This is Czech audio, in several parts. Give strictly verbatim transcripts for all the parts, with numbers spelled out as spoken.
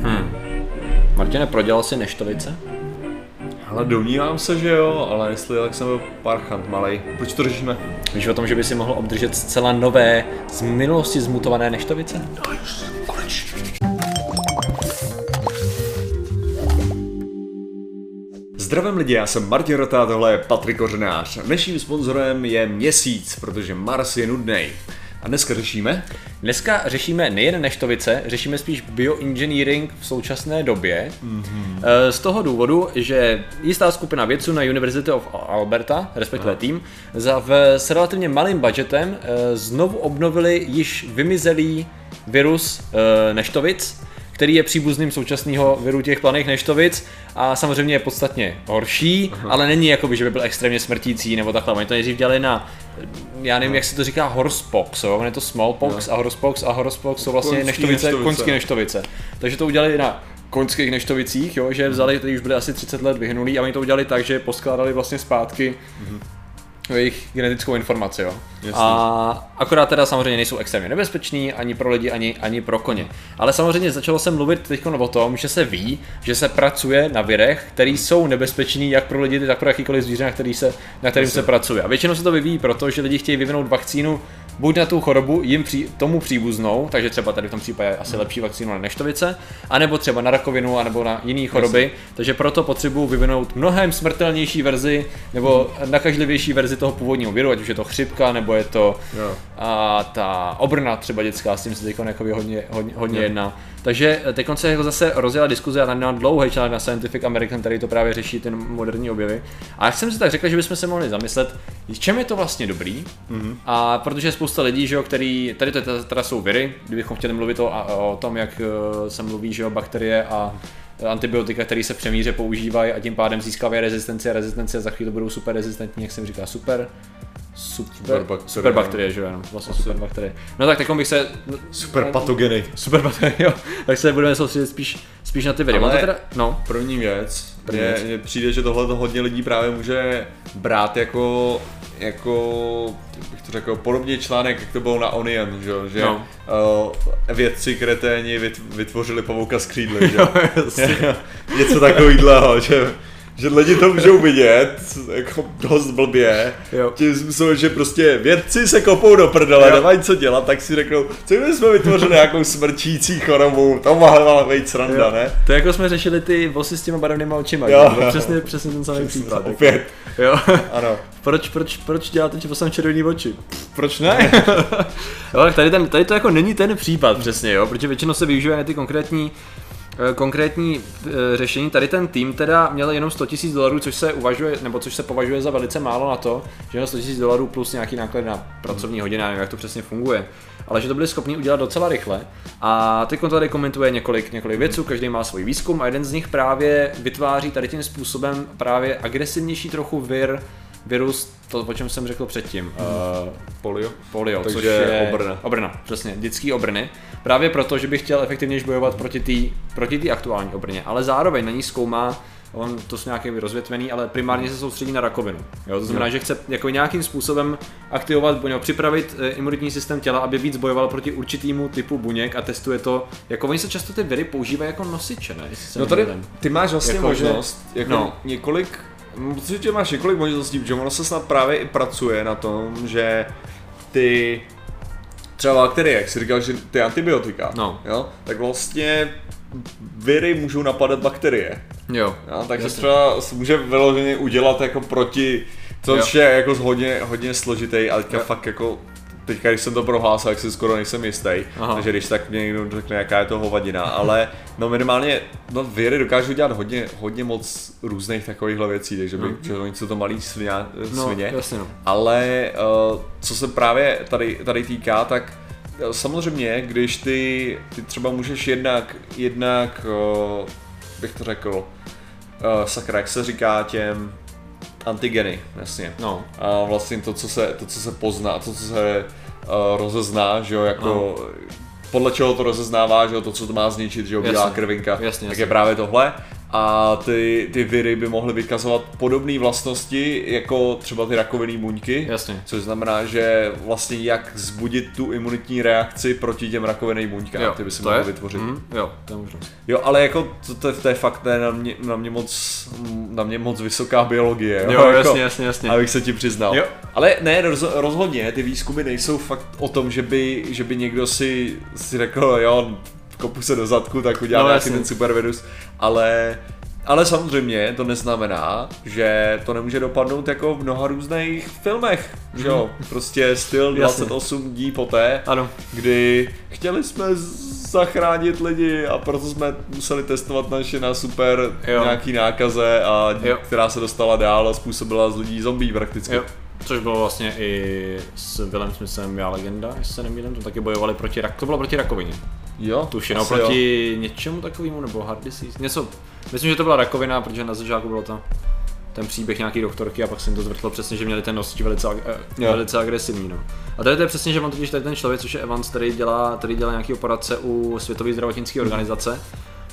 Hmm. Martine, prodělal jsi neštovice? Ale domnívám se, že jo, ale jestli jak jsem byl parchant malej, proč to držíme? Víš o tom, že by si mohl obdržet zcela nové, z minulosti zmutované neštovice? No just, konečně. Zdravím lidi, já jsem Martin Rota, tohle je Patrik Ořenář. Dnešním sponzorem je Měsíc, protože Mars je nudnej. A dneska řešíme? Dneska řešíme nejen neštovice, řešíme spíš bioengineering v současné době. Mm-hmm. Z toho důvodu, že jistá skupina vědců na University of Alberta, respektive tým, s relativně malým budgetem znovu obnovili již vymizelý virus neštovic, který je příbuzným současného viru těch planých neštovic a samozřejmě je podstatně horší, uh-huh. ale není jakoby, že by byl extrémně smrtící nebo takhle. Oni to nejdřív dělali na, já nevím, uh-huh. jak se to říká, horsepox, jo? Oni to smallpox uh-huh. a horsepox a horsepox jsou vlastně neštovice, koňské neštovice. Takže to udělali na koňských neštovicích, jo? Že vzali, který už byly asi třicet let vyhnulí a oni to udělali tak, že poskládali vlastně zpátky uh-huh. jejich genetickou informaci, jo. A akorát teda samozřejmě nejsou extrémně nebezpeční ani pro lidi, ani, ani pro koně. Ale samozřejmě začalo se mluvit teď o tom, že se ví, že se pracuje na virech, které jsou nebezpeční jak pro lidi, tak pro jakýkoliv zvíře, na který se, na kterým se pracuje. A většinou se to vyvíjí proto, že lidi chtějí vyvinout vakcínu buď na tu chorobu jim pří, tomu příbuznou, takže třeba tady v tom případě je asi lepší vakcínu na neštovice, anebo třeba na rakovinu, anebo na jiné choroby, yes. takže proto potřebují vyvinout mnohem smrtelnější verzi, nebo mm. nakažlivější verzi toho původního viru, ať už je to chřipka, nebo je to yeah. a, ta obrna třeba dětská, s tím se teď hodně, hodně, hodně yeah. jedná. Takže teď se jako zase rozjela diskuze, já tady mám dlouhý článek na Scientific American, který to právě řeší, ten moderní objevy. A jak jsem si tak řekl, že bychom se mohli zamyslet, čem je to vlastně dobrý, mm-hmm. a protože je spousta lidí, že jo, který, tady to teda jsou viry, kdybychom chtěli mluvit o, o tom, jak se mluví, že jo, bakterie a antibiotika, které se přemíře používají a tím pádem získávají rezistenci a rezistence a za chvíli budou super rezistentní, jak jsem říkal, super. Super, super bakterie, že jo, no, vlastně super bakterie. No tak takom bych se... Super patogeny. Super bakterie, jo. Tak se budeme soustředit spíš, spíš na ty viry. Ale teda, no. první věc, mně přijde, že tohle hodně lidí právě může brát jako, jako, jak bych to řekl, podobně článek, jak to bylo na Onion, že jo, že no. uh, vědci kreténi vytvořili pavouka z křídly, že jo. Něco takovýhleho, že že lidi to můžou vidět, jako dost blbě, jo. Tím způsobem, že prostě vědci se kopou do prdele, nemají co dělat, tak si řeknou, co my jsme vytvořili nějakou smrčící chorobu, to mohla být sranda, jo. ne? To jako jsme řešili ty vosy s těma barevnýma očima, jo, jo. Přesně, přesně ten samý případ. Opět. Jo. Ano. Proč, proč, proč děláte vosám červený oči? Proč ne? Jo, tady, ten, tady to jako není ten případ přesně, jo, protože většinou se využívají na ty konkrétní konkrétní řešení. Tady ten tým teda měl jenom sto tisíc dolarů, což se uvažuje, nebo což se považuje za velice málo na to, že jenom sto tisíc dolarů plus nějaký náklad na pracovní hodiny, nevím, jak to přesně funguje. Ale že to byli schopni udělat docela rychle. A teď on tady komentuje několik, několik věců, každý má svůj výzkum a jeden z nich právě vytváří tady tím způsobem právě agresivnější trochu vir, virus, to, o čem jsem řekl předtím. Uh, polio. Polio, takže což je obrna. Obrna, přesně, dětský obrny. Právě proto, že bych chtěl efektivněji bojovat proti té proti aktuální obrně, ale zároveň na ní zkoumá, on to jsou nějaký rozvětvený, ale primárně se soustředí na rakovinu. Jo, to znamená, že chce jako nějakým způsobem aktivovat buňku, připravit imunitní systém těla, aby víc bojoval proti určitému typu buněk a testuje to. Jako oni se často ty viry používají jako nosiče, ne? No tady ty máš vlastně jako možnost, jako no. několik Protože máš několik možností, protože ono se snad právě i pracuje na tom, že ty třeba bakterie, jak jsi říkal, že ty antibiotika, no. jo, tak vlastně viry můžou napadat bakterie. Jo. jo takže třeba může vyloženě udělat jako proti, což jo. je jako hodně, hodně složitý, ale teďka jo. fakt jako, teďka když jsem to prohlásil, jak si skoro nejsem jistý, Aha. takže když tak mě někdo řekne, jaká je to hovadina, ale no minimálně, no viry dokážou dělat hodně, hodně moc různých takovýchhle věcí, takže by, no. že oni jsou to malý svině, svině. No, jasně no. ale uh, co se právě tady, tady týká, tak samozřejmě, když ty, ty třeba můžeš jednak, jednak, uh, bych to řekl, uh, sakra, jak se říká těm, antigeny, jasně. No. A vlastně to, co se, to, co se pozná, to, co se uh, rozezná, že jo, jako no. podle čeho to rozeznává, že jo, to, co to má zničit, že jo, bílá krvinka, jasně, tak jasně. je právě tohle. a ty, ty viry by mohly vykazovat podobné vlastnosti jako třeba ty rakovinné buňky. Jasně. Což znamená, že vlastně jak vzbudit tu imunitní reakci proti těm rakovinným buňkám, jo, ty by si mohly vytvořit. Mm, jo, to je možnost. Jo, ale jako to, to, to je fakt ne, na, mě, na, mě moc, na mě moc vysoká biologie. Jo, jo jako, jasně, jasně, jasně. Abych se ti přiznal. Jo. Ale ne, roz, rozhodně, ty výzkumy nejsou fakt o tom, že by, že by někdo si, si řekl, jo, kopu se do zadku, tak uděláme no, nějaký ten supervirus, ale, ale samozřejmě to neznamená, že to nemůže dopadnout jako v mnoha různých filmech, mm. jo, prostě styl dvacet osm dní poté, ano. kdy chtěli jsme zachránit lidi a proto jsme museli testovat naše na super jo. nějaký nákaze, a dí, která se dostala dál a způsobila z lidí zombie prakticky. Jo. Což bylo vlastně i s Willem Smithem Já legenda, jestli se nemýlím, to taky bojovali proti rakovině, to bylo proti rakovině. Jo, tuším, no, proti jo. něčemu takovému, nebo hard disease, něco, myslím, že to byla rakovina, protože na začátku bylo to ten příběh nějaký doktorky a pak se jim to zvrtlo přesně, že měli ten nosič velice, ag- velice agresivní, no. A tady to je přesně, že on totiž tady ten člověk, což je Evans, který dělá, který dělá nějaký operace u Světové zdravotnické organizace,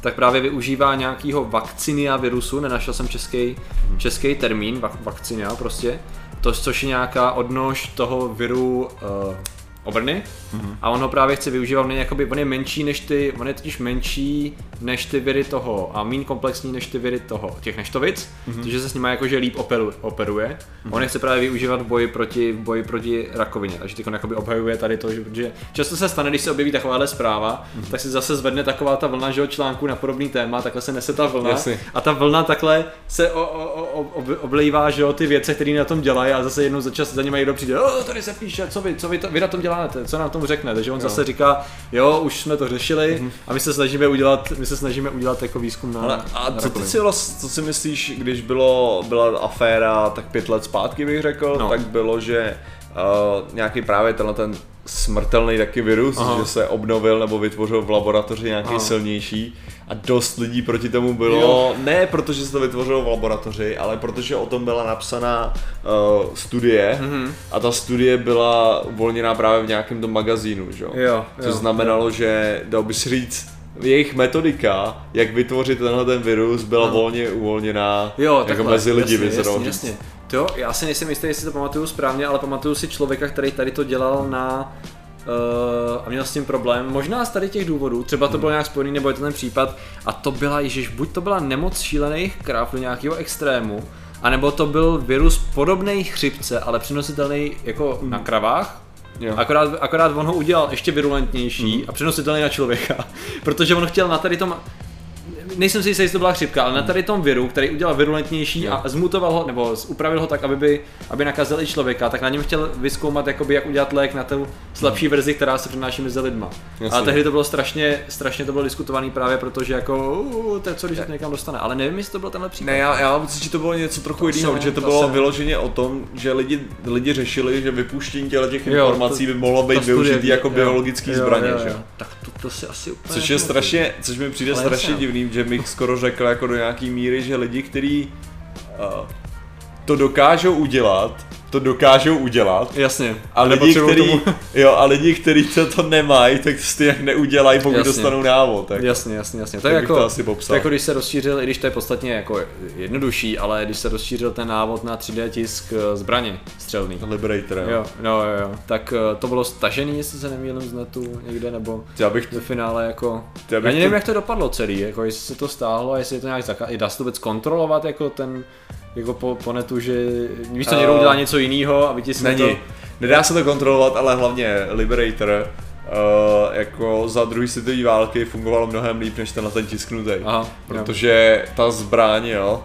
tak právě využívá nějakého vakcinia virusu, nenašel jsem český, český termín, va- vakcinia prostě, to, což je nějaká odnož toho viru uh, obrny, mm-hmm. a on ho právě chce využívat, on je, jakoby, on je menší než ty, on je totiž menší než ty viry toho a míň komplexní než ty viry toho, těch neštovic, mm-hmm. takže se s nima jakože líp operu, operuje, mm-hmm. on je chce právě využívat v boji proti, v boji proti rakovině, takže teď on jakoby obhajuje tady to, že, protože často se stane, když se objeví takováhle zpráva, mm-hmm. tak se zase zvedne taková ta vlna, že ho článku na podobný téma, takhle se nese ta vlna Jasně. a ta vlna takhle se o, o, o, oblejvá, že jo, ty věce, které na tom dělají a zase jednou za čas za nimi někdo přijde, o, tady se píše, co vy, co vy, to, vy na tom děláte. Co nám tomu řekne, takže on jo. zase říká, jo, už jsme to řešili mm-hmm. a my se snažíme udělat, my se snažíme udělat jako výzkum na, ale a na co ty si, co si myslíš, když bylo, byla aféra tak pět let zpátky bych řekl, no. tak bylo, že uh, nějaký právě tenhle ten smrtelný taky virus, Aha. že se obnovil nebo vytvořil v laboratoři nějaký Aha. silnější a dost lidí proti tomu bylo, jo. ne protože se to vytvořilo v laboratoři, ale protože o tom byla napsaná uh, studie mm-hmm. a ta studie byla uvolněná právě v nějakém tom magazínu, že? Jo, což jo, znamenalo, jo. že dal by si říct, jejich metodika, jak vytvořit tenhle ten virus, byla no. volně uvolněná jo, jako mezi lidi vyzrovna. Jo, já si nejsem jistý, jestli to pamatuju správně, ale pamatuju si člověka, který tady to dělal na uh, a měl s tím problém, možná z tady těch důvodů, třeba to bylo nějak spojený, nebo je to ten případ, a to byla, ježiš, buď to byla nemoc šílených krav do nějakého extrému, anebo to byl virus podobnej chřipce, ale přenositelný jako na kravách, Akorát, akorát on ho udělal ještě virulentnější mm. a přenositelný na člověka, protože on chtěl na tady tom, nejsem si jistý, jestli to byla chřipka, ale na tady tom viru, který udělal virulentnější jo. a zmutoval ho, nebo upravil ho tak, aby, by, aby nakazil i člověka, tak na něm chtěl vyzkoumat, jakoby, jak udělat lék na tu slabší verzi, která se přenáší mezi lidma. Jasně. Ale tehdy to bylo strašně, strašně to bylo diskutovaný právě proto, že jako, uh, to je co, když to někam dostane, ale nevím, jestli to byl tenhle případ. Ne, já, já mám pocit, že to bylo něco trochu jiného, protože to, to bylo jsem. vyloženě o tom, že lidi, lidi řešili, že vypuštění těch informací jo, to, by mohlo být využitý jako biologické zbraně, jo, jo, jo. že? Tak to, to si asi úplně což je strašně, což mi přijde strašně divný, že bych skoro řekl jako do nějaký míry, že lidi, kteří uh, to dokážou udělat, to dokážou udělat. Jasně. A lidi, který, jo, a lidi, kteří to, to nemají, tak stejně neudělají, pokud jasně. dostanou návod. Tak. Jasně, jasně, jasně. Tak, tak jako, to asi popsal. Tak jako když se rozšířil, i když to je podstatně jako jednodušší, ale když se rozšířil ten návod na tři dé tisk zbraně střelný. Liberator. Jo. jo, no jo, jo. Tak to bylo stažený, jestli se nemýlím, z netu někde, nebo já bych ve finále jako... Já, bych já nevím, to... jak to dopadlo celý, jako jestli se to stáhlo a jestli je to nějak zaka... Dá se to vůbec kontrolovat, jako ten... Jako po, po netu, že víš, to někdo udělá něco jiného a vytisne to. Nedá se to kontrolovat, ale hlavně Liberator uh, jako za druhé světové války fungovalo mnohem líp než tenhle ten tisknutý. Aha, protože jo. ta zbraň, jo,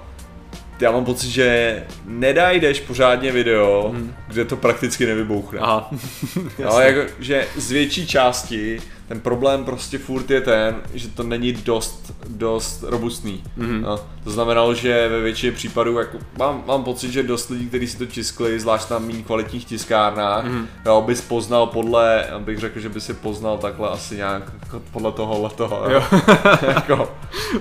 já mám pocit, že nedajdeš pořádně video, hmm. kde to prakticky nevybouchne. Aha. Ale jako, že z větší části ten problém prostě furt je ten, že to není dost, dost robustný. Mm-hmm. No, to znamenalo, že ve většině případů jako mám, mám pocit, že dost lidí, kteří si to tiskli, zvlášť na méně kvalitních tiskárnách, mm-hmm. jo, bys poznal podle, bych řekl, že by si poznal takhle asi nějak jako podle tohohle toho. Jo. jako,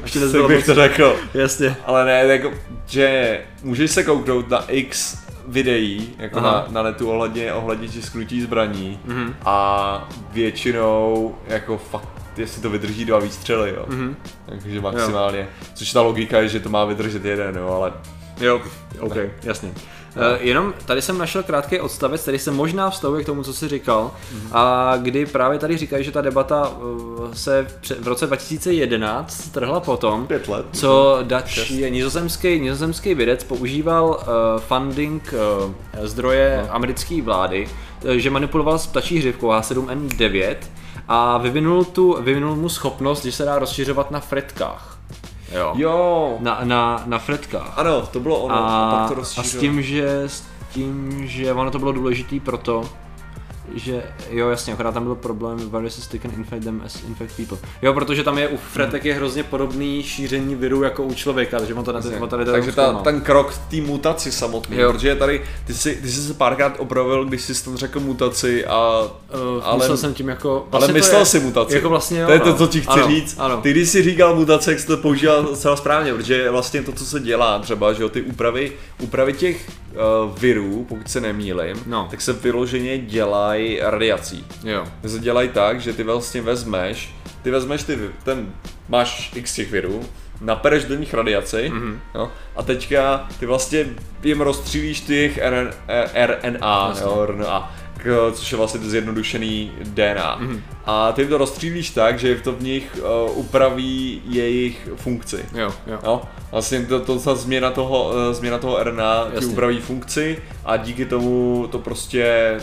ještě nezbylo bych to řekl. Jasně. Ale ne, jako, že můžeš se kouknout na x videí jako na, na netu ohledně, ohledně tisknutí zbraní mm-hmm. a většinou jako fakt jestli to vydrží dva výstřely, jo. Mm-hmm. Takže maximálně. Jo. Což ta logika je, že to má vydržet jeden, jo, ale... Jo, ok, ne. Jasně. No. Uh, jenom tady jsem našel krátký odstavec, který se možná vztahuje k tomu, co jsi říkal, mm-hmm. a kdy právě tady říkají, že ta debata uh, se v roce dva tisíce jedenáct strhla potom, pět let, co dačí, nizozemský, nizozemský vědec používal uh, funding uh, zdroje no. americké vlády, že manipuloval s ptačí hřivkou H sedm N devět a vyvinul, tu, vyvinul mu schopnost, že se dá rozšiřovat na fretkách. Jo. jo. Na, na, na fretkách. Ano, to bylo ono. A, a, pak to rozšířilo. A s tím, že, s tím, že ono to bylo důležitý proto, že jo, jasně, akorát tam byl problém viruses they can infect them as infect people. Jo, protože tam je u fretek je hrozně podobný šíření virů jako u člověka, takže on to tady, on tady takže ta, ten krok k té mutaci samotný, jo. Protože tady ty jsi, ty jsi se párkrát opravil, když jsi tam řekl mutaci a uh, ale, myslel jsem tím jako vlastně ale myslel je, si mutaci. Jako vlastně, jo, to je to, co ti chci ano, říct. Ano. Ty když jsi říkal mutace, jak jsi to používal celá správně, protože vlastně to, co se dělá třeba, že jo, ty úpravy, úpravy těch uh, virů, pokud se nemýlím, no. tak se vyloženě dělají radiací. Jo. To dělají tak, že ty vlastně vezmeš, ty vezmeš ty, ten, máš x těch virů, napereš do nich radiaci, mm-hmm. no, a teďka ty vlastně jim rozstřílíš těch R N A, jo, R N A, k, což je vlastně zjednodušený D N A. Mm-hmm. A ty jim to rozstřílíš tak, že to v nich uh, upraví jejich funkci. Jo, jo. No, vlastně to, to, ta změna toho, uh, změna toho R N A ti upraví funkci a díky tomu to prostě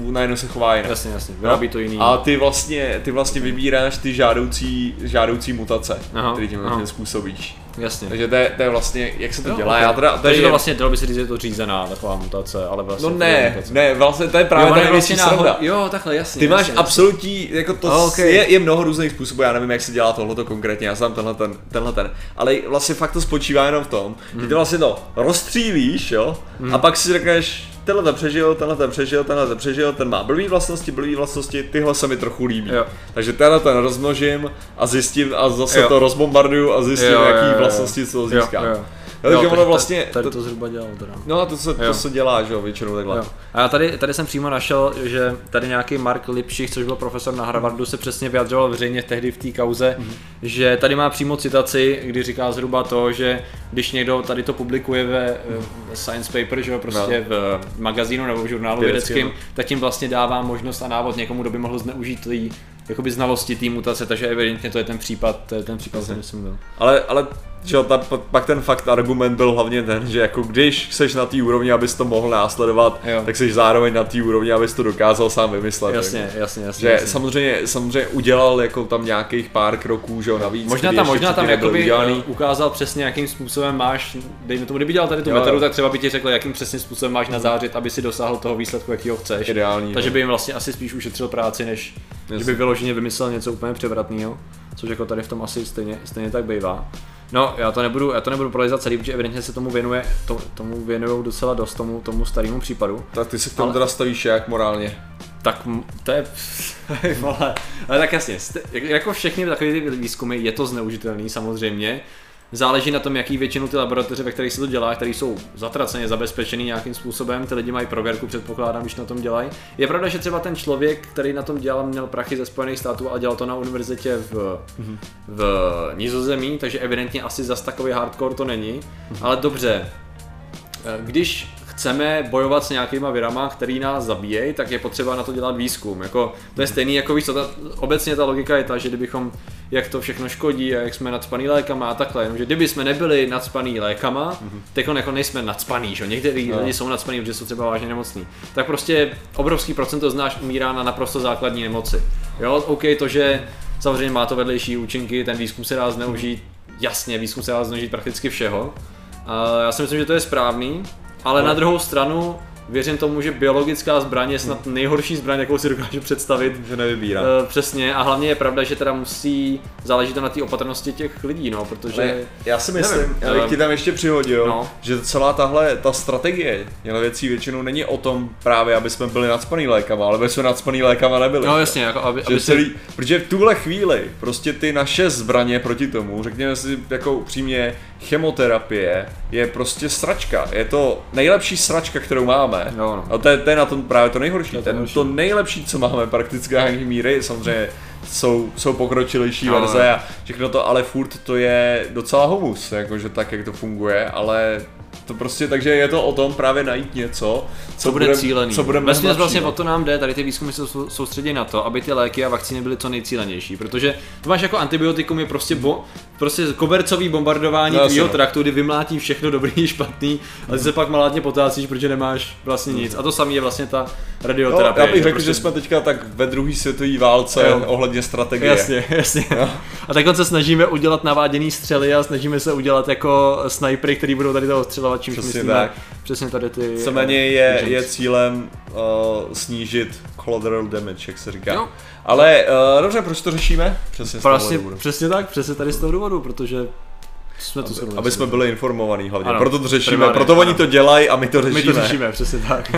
najednou se chová jinak. Jasně, jasně, vyrábí to jiný. A ty vlastně, ty vlastně vybíráš ty žádoucí, žádoucí mutace, aha, které tím vlastně způsobíš. Jasně. Takže to je, to je vlastně, jak se to jo, dělá. Okay. Já teda, to takže je... to vlastně, dalo by se říct, je to řízená taková mutace, ale vlastně... No ne, ne, vlastně to je právě jo, největší sranda. Jo, takhle, jasně. Ty jasně, máš jasně. absolutní, jako to oh, okay. je, je mnoho různých způsobů, já nevím, jak se dělá tohleto konkrétně, já znám tenhle ten, tenhle ten. Ale vlastně fakt to spočívá jenom v tom, mm. že ty vlastně to rozstřílíš, jo, mm. a pak si řekneš, tenhle ten přežil, tenhle ten přežil, tenhle ten přežil, ten má blbý vlastnosti, blbý vlastnosti, tyhle se mi trochu líbí. Jo. Takže tenhle ten rozmnožím a zjistím a zase jo. to rozbombarduju a zjistím, jo, jo, jaký jo, vlastnosti z toho získám. Jo, jo. Jo, jo, tady, vlastně, tady to zhruba dělal teda. No to se, to se dělá, že jo, většinou takhle. Jo. A tady, tady jsem přímo našel, že tady nějaký Mark Lipšich, což byl profesor na Harvardu, se přesně vyjadřoval veřejně tehdy v té kauze, mm-hmm. že tady má přímo citaci, kdy říká zhruba to, že když někdo tady to publikuje ve mm-hmm. science paper, že jo, prostě no. v magazínu nebo v žurnálu vědeckým, vědeckým no. tak tím vlastně dává možnost a návod někomu, kdo by mohl zneužít tý, jakoby znalosti té mutace, takže evidentně to je ten případ, to je ten případ, který jsem byl. Ale, ale... Že ta, pak ten fakt argument byl hlavně ten, že jako když seš na té úrovni, abys to mohl následovat, jo. tak seš zároveň na té úrovni, abys to dokázal sám vymyslet. Jasně, jako. jasně, jasně, že jasně. Samozřejmě, samozřejmě udělal jako tam nějakých pár kroků, že jo, navíc. Možná tam, možná tam jakoby ukázal přesně, jakým způsobem máš, dejme tomu, kdyby dělal tady tu jo, metodu, tak třeba by ti řekl, jakým přesně způsobem máš nazářit, aby si dosáhl toho výsledku, jakýho chceš. Ideální. Takže by jim vlastně asi spíš ušetřil práci, než jasně. že by vyloženě vymyslel něco úplně převratného, což jako tady v tom asi stejně, stejně tak bývá. No, já to nebudu, já to nebudu prolizovat celý, protože evidentně se tomu věnuje, to, tomu věnujou docela dost tomu, tomu starému případu. Tak ty se k tomu ale... teda stavíš jak morálně? Tak to je, ale, ale tak jasně, jako všechny takové ty výzkumy je to zneužitelný samozřejmě. Záleží na tom, jaký většinu ty laboratoře, ve kterých se to dělá, které jsou zatraceně zabezpečený nějakým způsobem, ty lidi mají prověrku, předpokládám, když na tom dělají. Je pravda, že třeba ten člověk, který na tom dělal, měl prachy ze Spojených států a dělal to na univerzitě v, v Nizozemí, takže evidentně asi zas takový hardcore to není, ale dobře, když chceme bojovat s nějakýma virama, který nás zabíjejí, tak je potřeba na to dělat výzkum. Jako, to je stejný, jako víš co, ta, obecně ta logika je ta, že kdybychom, jak to všechno škodí a jak jsme nadspaný lékama a takhle, jenomže kdyby jsme nebyli nadspaný lékama, mm-hmm. tak jako nejsme nadspaný, že? Někteří no. lidi jsou nadspaný, protože jsou třeba vážně nemocní. Tak prostě obrovský procento z nás umírá na naprosto základní nemoci. Jo, OK, to, že samozřejmě má to vedlejší účinky, ten výzkum se dá zneužít, jasně, výzkum se dá zneužít prakticky všeho. A já si myslím, že to je správný. Ale no. na druhou stranu věřím tomu, že biologická zbraň je snad nejhorší zbraň, jakou si dokážu představit. Že nevybírá. E, přesně, a hlavně je pravda, že teda musí záležet na té opatrnosti těch lidí, no, protože... Ale já si myslím, nevím, já bych ti tam ještě přihodil, no. že celá tahle, ta strategie těchto věcí většinou není o tom právě, aby jsme byli nadspaný lékama, ale aby jsme nadspaný lékama nebyli. No jasně, jako aby... aby celý, si... Protože v tuhle chvíli prostě ty naše zbraně proti tomu, řekněme si jako upřímně, chemoterapie je prostě sračka, je to nejlepší sračka, kterou máme. No, no. A to je, to je na tom právě to nejhorší, to, je to nejlepší, co máme prakticky nějaký míry, samozřejmě jsou, jsou pokročilejší no, verze a všechno to, ale furt to je docela humus, jakože tak, jak to funguje, ale to prostě, takže je to o tom právě najít něco, co bude, bude cílený. Co bude vlastně vlastně o to nám jde, tady ty výzkumy se soustředí na to, aby ty léky a vakcíny byly co nejcílenější, protože to máš jako antibiotikum je prostě bo, prostě kobercový bombardování no, tvýho no. traktu, kdy vymlátí všechno dobrý, špatný, ale se pak malátně potácíš, protože nemáš vlastně nic. A to samé je vlastně ta radioterapie. No, já bych řekl, prostě... že jsme teďka tak ve druhé světové válce no. ohledně strategie. Jasně, jasně. No. A takhle se snažíme udělat naváděný střely a snažíme se udělat jako snajpery, který budou tady toho střelovat. Čímž přesně myslíme, tak. Přesně tady ty... Ceméně je, je cílem uh, snížit collateral damage, jak se říká. No. Ale uh, dobře, proč to řešíme? Přesně Prasně, Přesně tak, přesně tady z toho důvodu, protože... Jsme aby, to aby jsme byli informovaní hlavně, ano, proto to řešíme, primárně, proto oni ano. to dělají a my to řešíme. My to řešíme, přesně tak.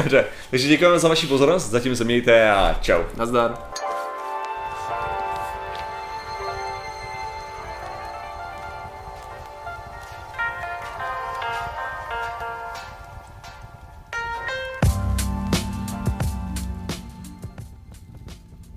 Takže děkujeme za vaši pozornost, zatím se mějte a čau. Nazdar.